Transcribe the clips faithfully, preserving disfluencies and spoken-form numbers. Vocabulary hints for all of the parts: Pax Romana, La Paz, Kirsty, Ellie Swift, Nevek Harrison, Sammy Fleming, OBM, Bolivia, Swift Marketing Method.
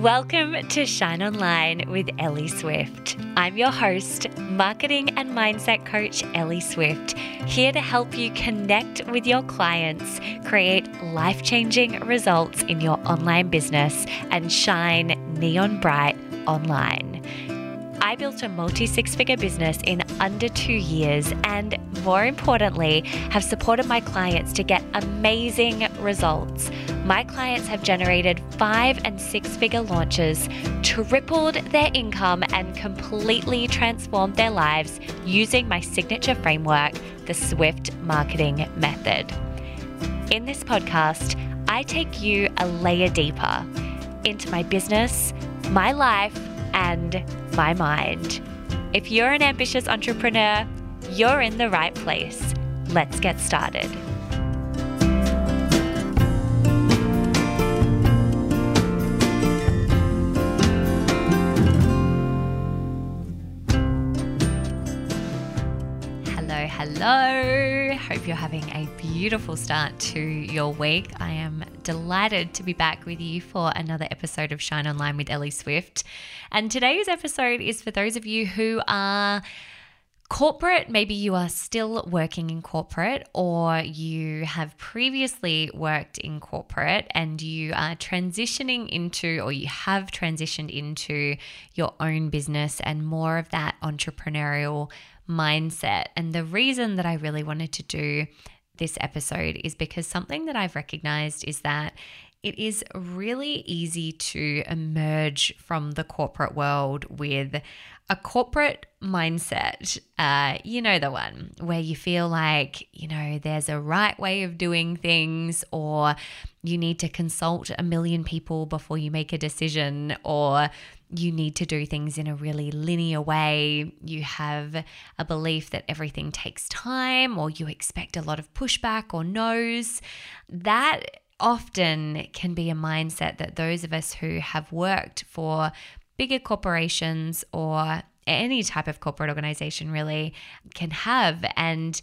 Welcome to Shine Online with Ellie Swift. I'm your host, marketing and mindset coach Ellie Swift, here to help you connect with your clients, create life-changing results in your online business, and shine neon bright online. I built a multi six-figure business in under two years and, more importantly, have supported my clients to get amazing results. My clients have generated five and six-figure launches, tripled their income, and completely transformed their lives using my signature framework, the Swift Marketing Method. In this podcast, I take you a layer deeper into my business, my life, and my mind. If you're an ambitious entrepreneur, you're in the right place. Let's get started. Hello, hello. Hope you're having a beautiful start to your week. I am delighted to be back with you for another episode of Shine Online with Ellie Swift. And today's episode is for those of you who are corporate. Maybe you are still working in corporate, or you have previously worked in corporate and you are transitioning into, or you have transitioned into your own business and more of that entrepreneurial mindset. And the reason that I really wanted to do this episode is because something that I've recognized is that it is really easy to emerge from the corporate world with a corporate mindset. Uh, you know, the one where you feel like, you know, there's a right way of doing things, or you need to consult a million people before you make a decision, or you need to do things in a really linear way. You have a belief that everything takes time, or you expect a lot of pushback or no's. That often can be a mindset that those of us who have worked for bigger corporations or any type of corporate organization really can have. And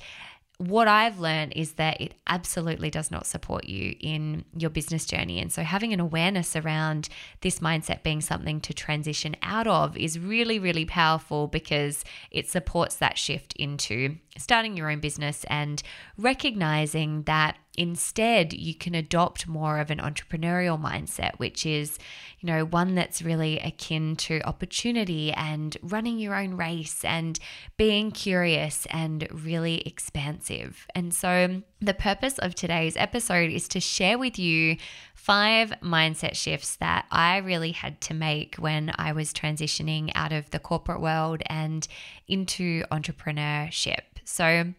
what I've learned is that it absolutely does not support you in your business journey. And so having an awareness around this mindset being something to transition out of is really, really powerful, because it supports that shift into starting your own business and recognizing that instead you can adopt more of an entrepreneurial mindset, which is, you know, one that's really akin to opportunity and running your own race and being curious and really expansive. And so the purpose of today's episode is to share with you five mindset shifts that I really had to make when I was transitioning out of the corporate world and into entrepreneurship. So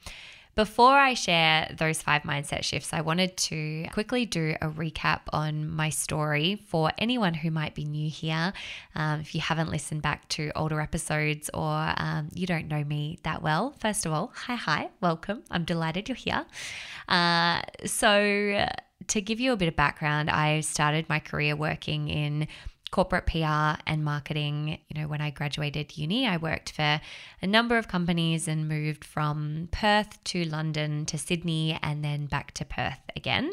before I share those five mindset shifts, I wanted to quickly do a recap on my story for anyone who might be new here. Um, if you haven't listened back to older episodes, or um, you don't know me that well, first of all, hi, hi, welcome. I'm delighted you're here. Uh, so to give you a bit of background, I started my career working in corporate P R and marketing. You know, when I graduated uni, I worked for a number of companies and moved from Perth to London to Sydney and then back to Perth again.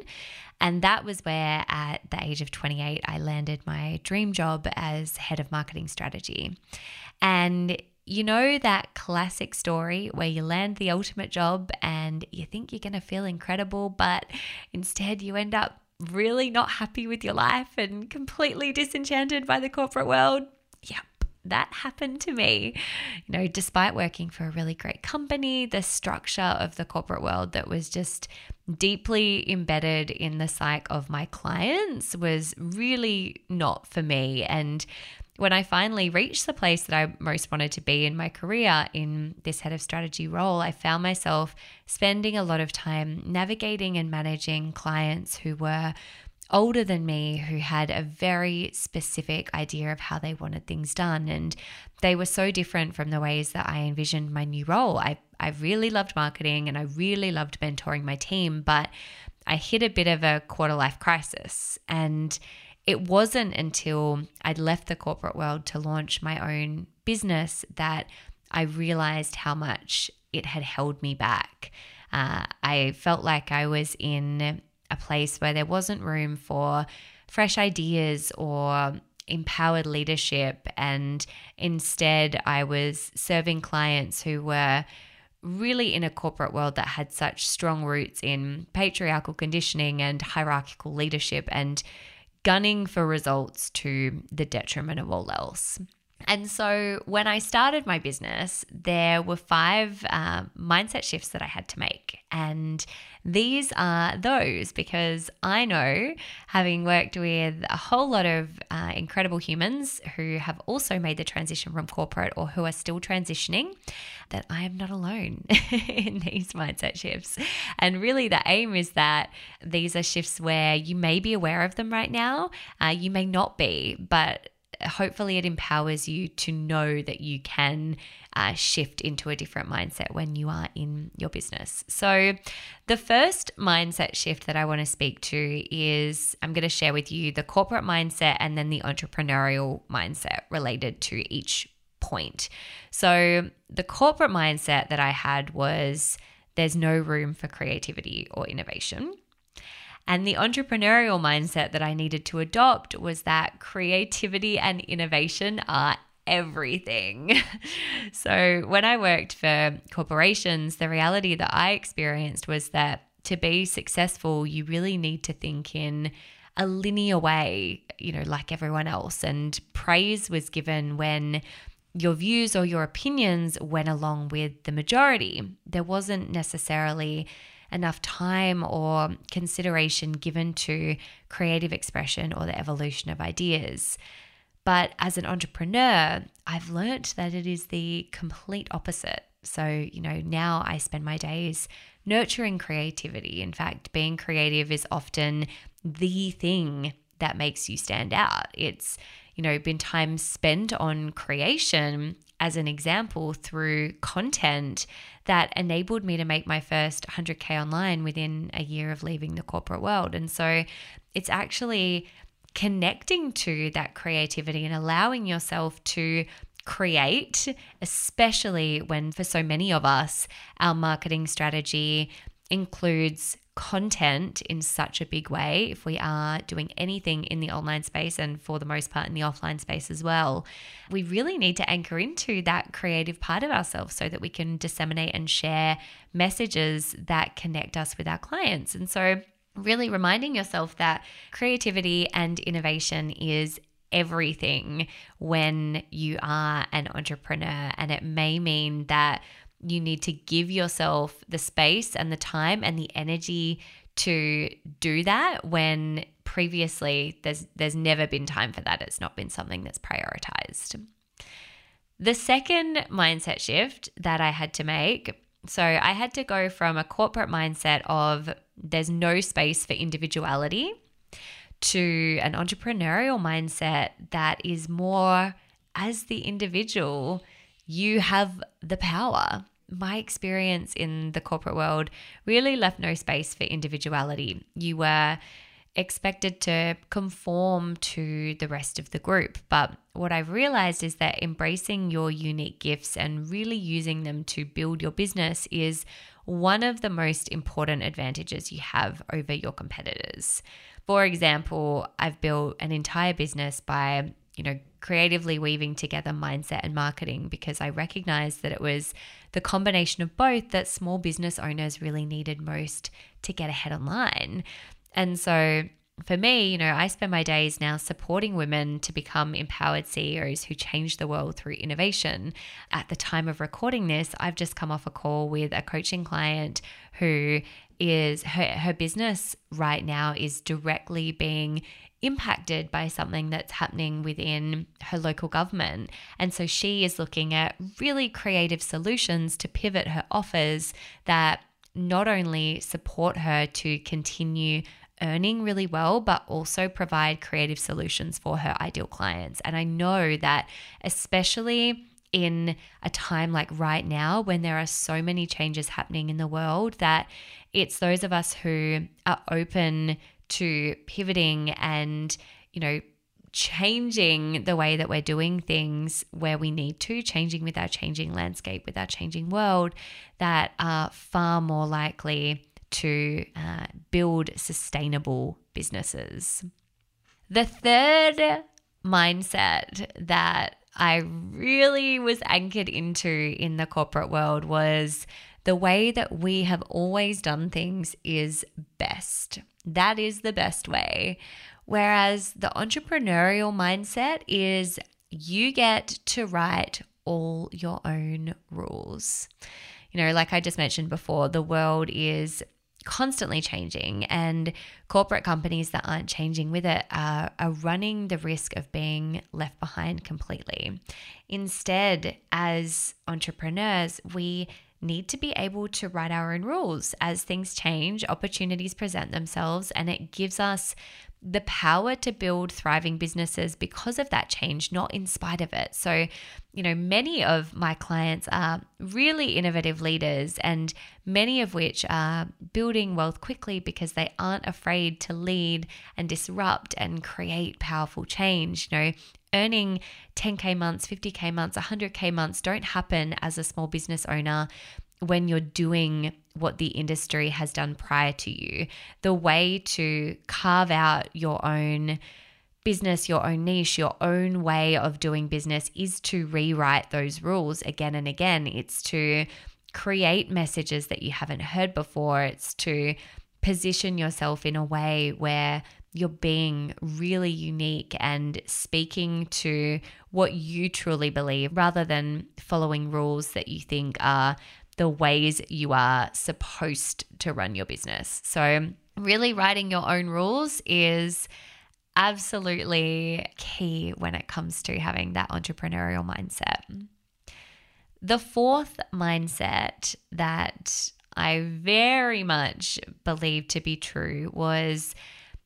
And that was where, at the age of twenty-eight, I landed my dream job as head of marketing strategy. And you know that classic story where you land the ultimate job and you think you're going to feel incredible, but instead you end up really not happy with your life and completely disenchanted by the corporate world? Yep, that happened to me. You know, despite working for a really great company, the structure of the corporate world that was just deeply embedded in the psyche of my clients was really not for me. And when I finally reached the place that I most wanted to be in my career, in this head of strategy role, I found myself spending a lot of time navigating and managing clients who were older than me, who had a very specific idea of how they wanted things done. And they were so different from the ways that I envisioned my new role. I, I really loved marketing and I really loved mentoring my team, but I hit a bit of a quarter-life crisis. And it wasn't until I'd left the corporate world to launch my own business that I realized how much it had held me back. Uh, I felt like I was in a place where there wasn't room for fresh ideas or empowered leadership, and instead I was serving clients who were really in a corporate world that had such strong roots in patriarchal conditioning and hierarchical leadership, and gunning for results to the detriment of all else. And so when I started my business, there were five uh, mindset shifts that I had to make. And these are those, because I know, having worked with a whole lot of uh, incredible humans who have also made the transition from corporate or who are still transitioning, that I am not alone in these mindset shifts. And really the aim is that these are shifts where you may be aware of them right now, uh, you may not be, but hopefully it empowers you to know that you can uh, shift into a different mindset when you are in your business. So the first mindset shift that I want to speak to is, I'm going to share with you the corporate mindset and then the entrepreneurial mindset related to each point. So the corporate mindset that I had was, there's no room for creativity or innovation. And the entrepreneurial mindset that I needed to adopt was that creativity and innovation are everything. So when I worked for corporations, the reality that I experienced was that to be successful, you really need to think in a linear way, you know, like everyone else. And praise was given when your views or your opinions went along with the majority. There wasn't necessarily enough time or consideration given to creative expression or the evolution of ideas. But as an entrepreneur, I've learned that it is the complete opposite. So, you know, now I spend my days nurturing creativity. In fact, being creative is often the thing that makes you stand out. It's, you know, been time spent on creation as an example through content that enabled me to make my first one hundred K online within a year of leaving the corporate world. And so it's actually connecting to that creativity and allowing yourself to create, especially when, for so many of us, our marketing strategy includes content in such a big way. If we are doing anything in the online space, and for the most part in the offline space as well, we really need to anchor into that creative part of ourselves so that we can disseminate and share messages that connect us with our clients. And so really reminding yourself that creativity and innovation is everything when you are an entrepreneur. And it may mean that you need to give yourself the space and the time and the energy to do that, when previously there's there's never been time for that. It's not been something that's prioritized. The second mindset shift that I had to make, so I had to go from a corporate mindset of there's no space for individuality to an entrepreneurial mindset that is more, as the individual, you have the power. My experience in the corporate world really left no space for individuality. You were expected to conform to the rest of the group. But what I've realized is that embracing your unique gifts and really using them to build your business is one of the most important advantages you have over your competitors. For example, I've built an entire business by, you know, creatively weaving together mindset and marketing, because I recognized that it was the combination of both that small business owners really needed most to get ahead online. And so for me, you know, I spend my days now supporting women to become empowered C E Os who change the world through innovation. At the time of recording this, I've just come off a call with a coaching client who is, her, her business right now is directly being impacted by something that's happening within her local government. And so she is looking at really creative solutions to pivot her offers that not only support her to continue earning really well, but also provide creative solutions for her ideal clients. And I know that, especially in a time like right now, when there are so many changes happening in the world, that it's those of us who are open to pivoting and, you know, changing the way that we're doing things where we need to, changing with our changing landscape, with our changing world, that are far more likely to uh, build sustainable businesses. The third mindset that I really was anchored into in the corporate world was the way that we have always done things is best. That is the best way. Whereas the entrepreneurial mindset is you get to write all your own rules. You know, like I just mentioned before, the world is constantly changing, and corporate companies that aren't changing with it are, are running the risk of being left behind completely. Instead, as entrepreneurs, we need to be able to write our own rules. As things change, opportunities present themselves, and it gives us the power to build thriving businesses because of that change, not in spite of it. So, you know, many of my clients are really innovative leaders, and many of which are building wealth quickly because they aren't afraid to lead and disrupt and create powerful change. You know, earning ten K months, fifty K months, one hundred K months don't happen as a small business owner when you're doing what the industry has done prior to you. The way to carve out your own business, your own niche, your own way of doing business is to rewrite those rules again and again. It's to create messages that you haven't heard before. It's to position yourself in a way where you're being really unique and speaking to what you truly believe, rather than following rules that you think are the ways you are supposed to run your business. So really writing your own rules is absolutely key when it comes to having that entrepreneurial mindset. The fourth mindset that I very much believed to be true was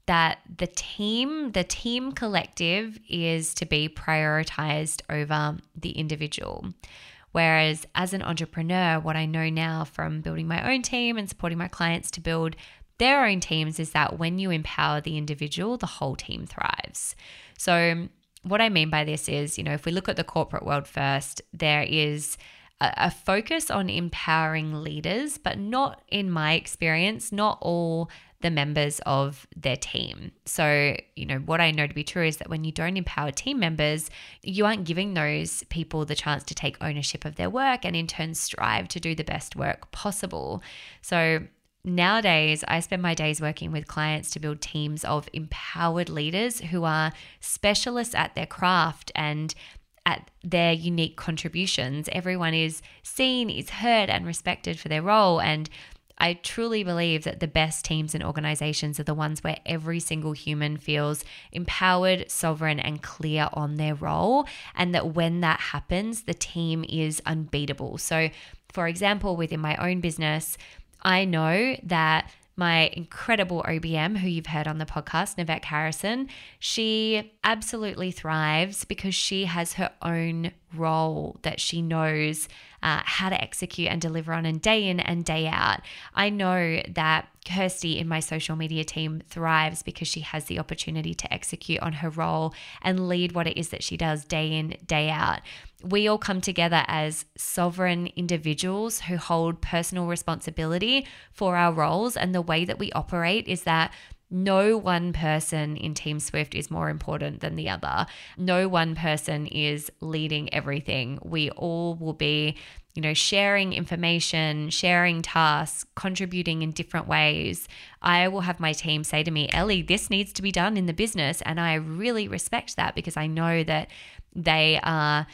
that the team, the team collective is to be prioritized over the individual. Whereas as an entrepreneur, what I know now from building my own team and supporting my clients to build their own teams is that when you empower the individual, the whole team thrives. So what I mean by this is, you know, if we look at the corporate world first, there is a, a focus on empowering leaders, but not, in my experience, not all the members of their team. So, you know, what I know to be true is that when you don't empower team members, you aren't giving those people the chance to take ownership of their work and in turn strive to do the best work possible. So nowadays, I spend my days working with clients to build teams of empowered leaders who are specialists at their craft and at their unique contributions. Everyone is seen, is heard, and respected for their role, and I truly believe that the best teams and organizations are the ones where every single human feels empowered, sovereign, and clear on their role. And that when that happens, the team is unbeatable. So, for example, within my own business, I know that my incredible O B M, who you've heard on the podcast, Nevek Harrison, she absolutely thrives because she has her own role that she knows uh, how to execute and deliver on, and day in and day out. I know that Kirsty in my social media team thrives because she has the opportunity to execute on her role and lead what it is that she does day in, day out. We all come together as sovereign individuals who hold personal responsibility for our roles, and the way that we operate is that no one person in Team Swift is more important than the other. No one person is leading everything. We all will be, you know, sharing information, sharing tasks, contributing in different ways. I will have my team say to me, Ellie, this needs to be done in the business. And I really respect that because I know that they are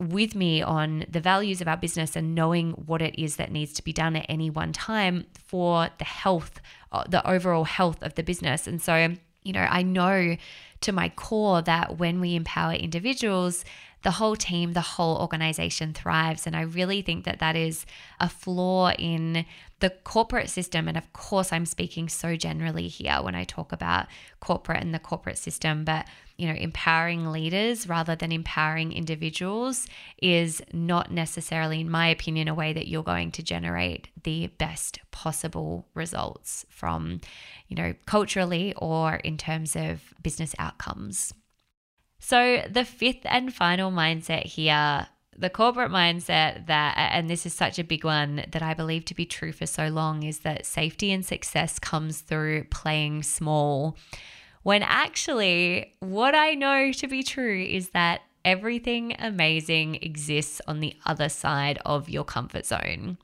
with me on the values of our business and knowing what it is that needs to be done at any one time for the health, the overall health of the business. And so, you know, I know to my core that when we empower individuals, the whole team, the whole organization thrives. And I really think that that is a flaw in the corporate system. And of course, I'm speaking so generally here when I talk about corporate and the corporate system, but, you know, empowering leaders rather than empowering individuals is not necessarily, in my opinion, a way that you're going to generate the best possible results from, you know, culturally or in terms of business outcomes. So the fifth and final mindset here, the corporate mindset that, and this is such a big one that I believe to be true for so long, is that safety and success comes through playing small. when actually what I know to be true is that everything amazing exists on the other side of your comfort zone.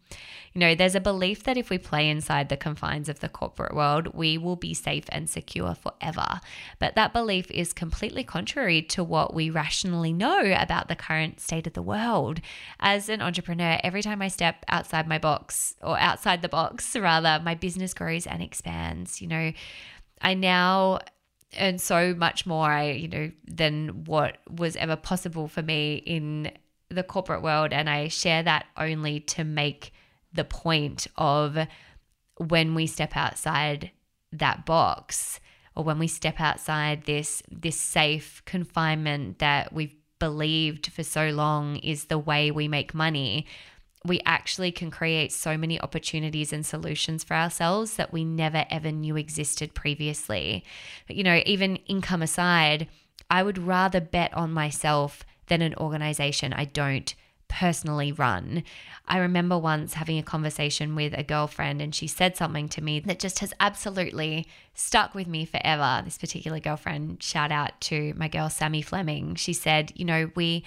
You know, there's a belief that if we play inside the confines of the corporate world, we will be safe and secure forever. But that belief is completely contrary to what we rationally know about the current state of the world. As an entrepreneur, every time I step outside my box, or outside the box rather, my business grows and expands. You know, I now earn so much more, I, you know, than what was ever possible for me in the corporate world. And I share that only to make the point of when we step outside that box, or when we step outside this, this safe confinement that we've believed for so long is the way we make money, we actually can create so many opportunities and solutions for ourselves that we never ever knew existed previously. But, you know, even income aside, I would rather bet on myself than an organization I don't personally run. I remember once having a conversation with a girlfriend, and she said something to me that just has absolutely stuck with me forever. This particular girlfriend, shout out to my girl, Sammy Fleming. She said, you know, we,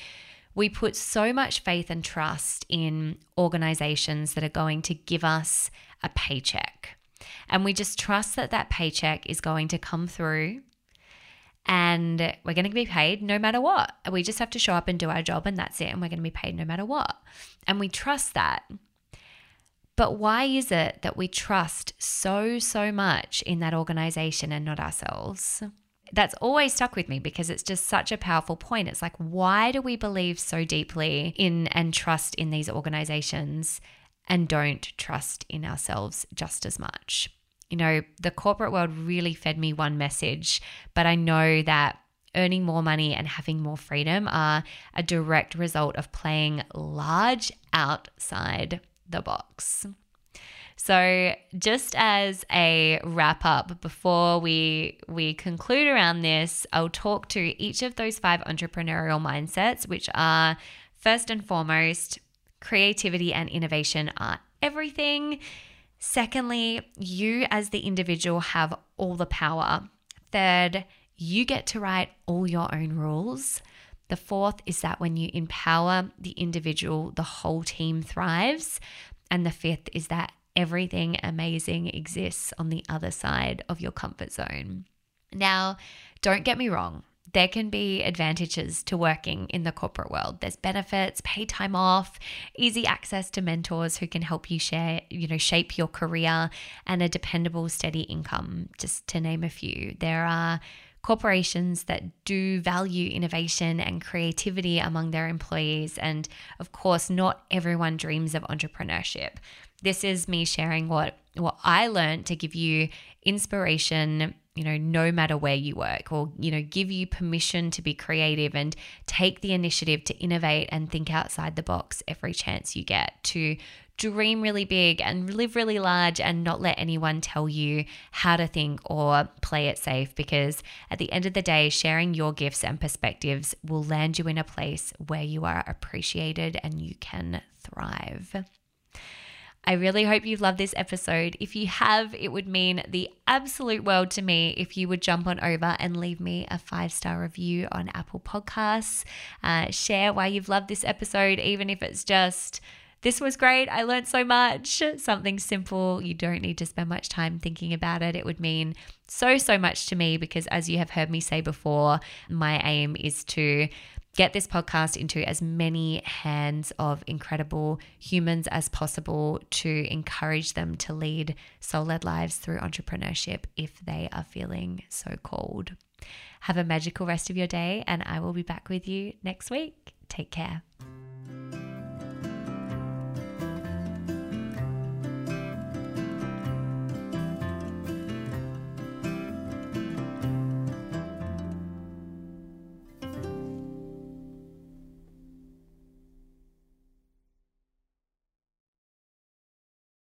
We put so much faith and trust in organizations that are going to give us a paycheck. And we just trust that that paycheck is going to come through and we're going to be paid no matter what. We just have to show up and do our job, and that's it. And we're going to be paid no matter what. And we trust that. But why is it that we trust so, so much in that organization and not ourselves? That's always stuck with me because it's just such a powerful point. It's like, why do we believe so deeply in and trust in these organizations and don't trust in ourselves just as much? You know, the corporate world really fed me one message, but I know that earning more money and having more freedom are a direct result of playing large outside the box. So just as a wrap up, before we we conclude around this, I'll talk to each of those five entrepreneurial mindsets, which are, first and foremost, creativity and innovation are everything. Secondly, you as the individual have all the power. Third, you get to write all your own rules. The fourth is that when you empower the individual, the whole team thrives. And the fifth is that everything amazing exists on the other side of your comfort zone. Now, don't get me wrong. There can be advantages to working in the corporate world. There's benefits, paid time off, easy access to mentors who can help you share, you know, shape your career, and a dependable, steady income, just to name a few. There are corporations that do value innovation and creativity among their employees. And of course, not everyone dreams of entrepreneurship. This is me sharing what, what I learned to give you inspiration, you know, no matter where you work, or, you know, give you permission to be creative and take the initiative to innovate and think outside the box every chance you get, to dream really big and live really large and not let anyone tell you how to think or play it safe, because at the end of the day, sharing your gifts and perspectives will land you in a place where you are appreciated and you can thrive. I really hope you've loved this episode. If you have, it would mean the absolute world to me if you would jump on over and leave me a five-star review on Apple Podcasts. Uh, share why you've loved this episode, even if it's just, this was great, I learned so much. Something simple. You don't need to spend much time thinking about it. It would mean so, so much to me because, as you have heard me say before, my aim is to get this podcast into as many hands of incredible humans as possible, to encourage them to lead soul-led lives through entrepreneurship if they are feeling so called. Have a magical rest of your day, and I will be back with you next week. Take care.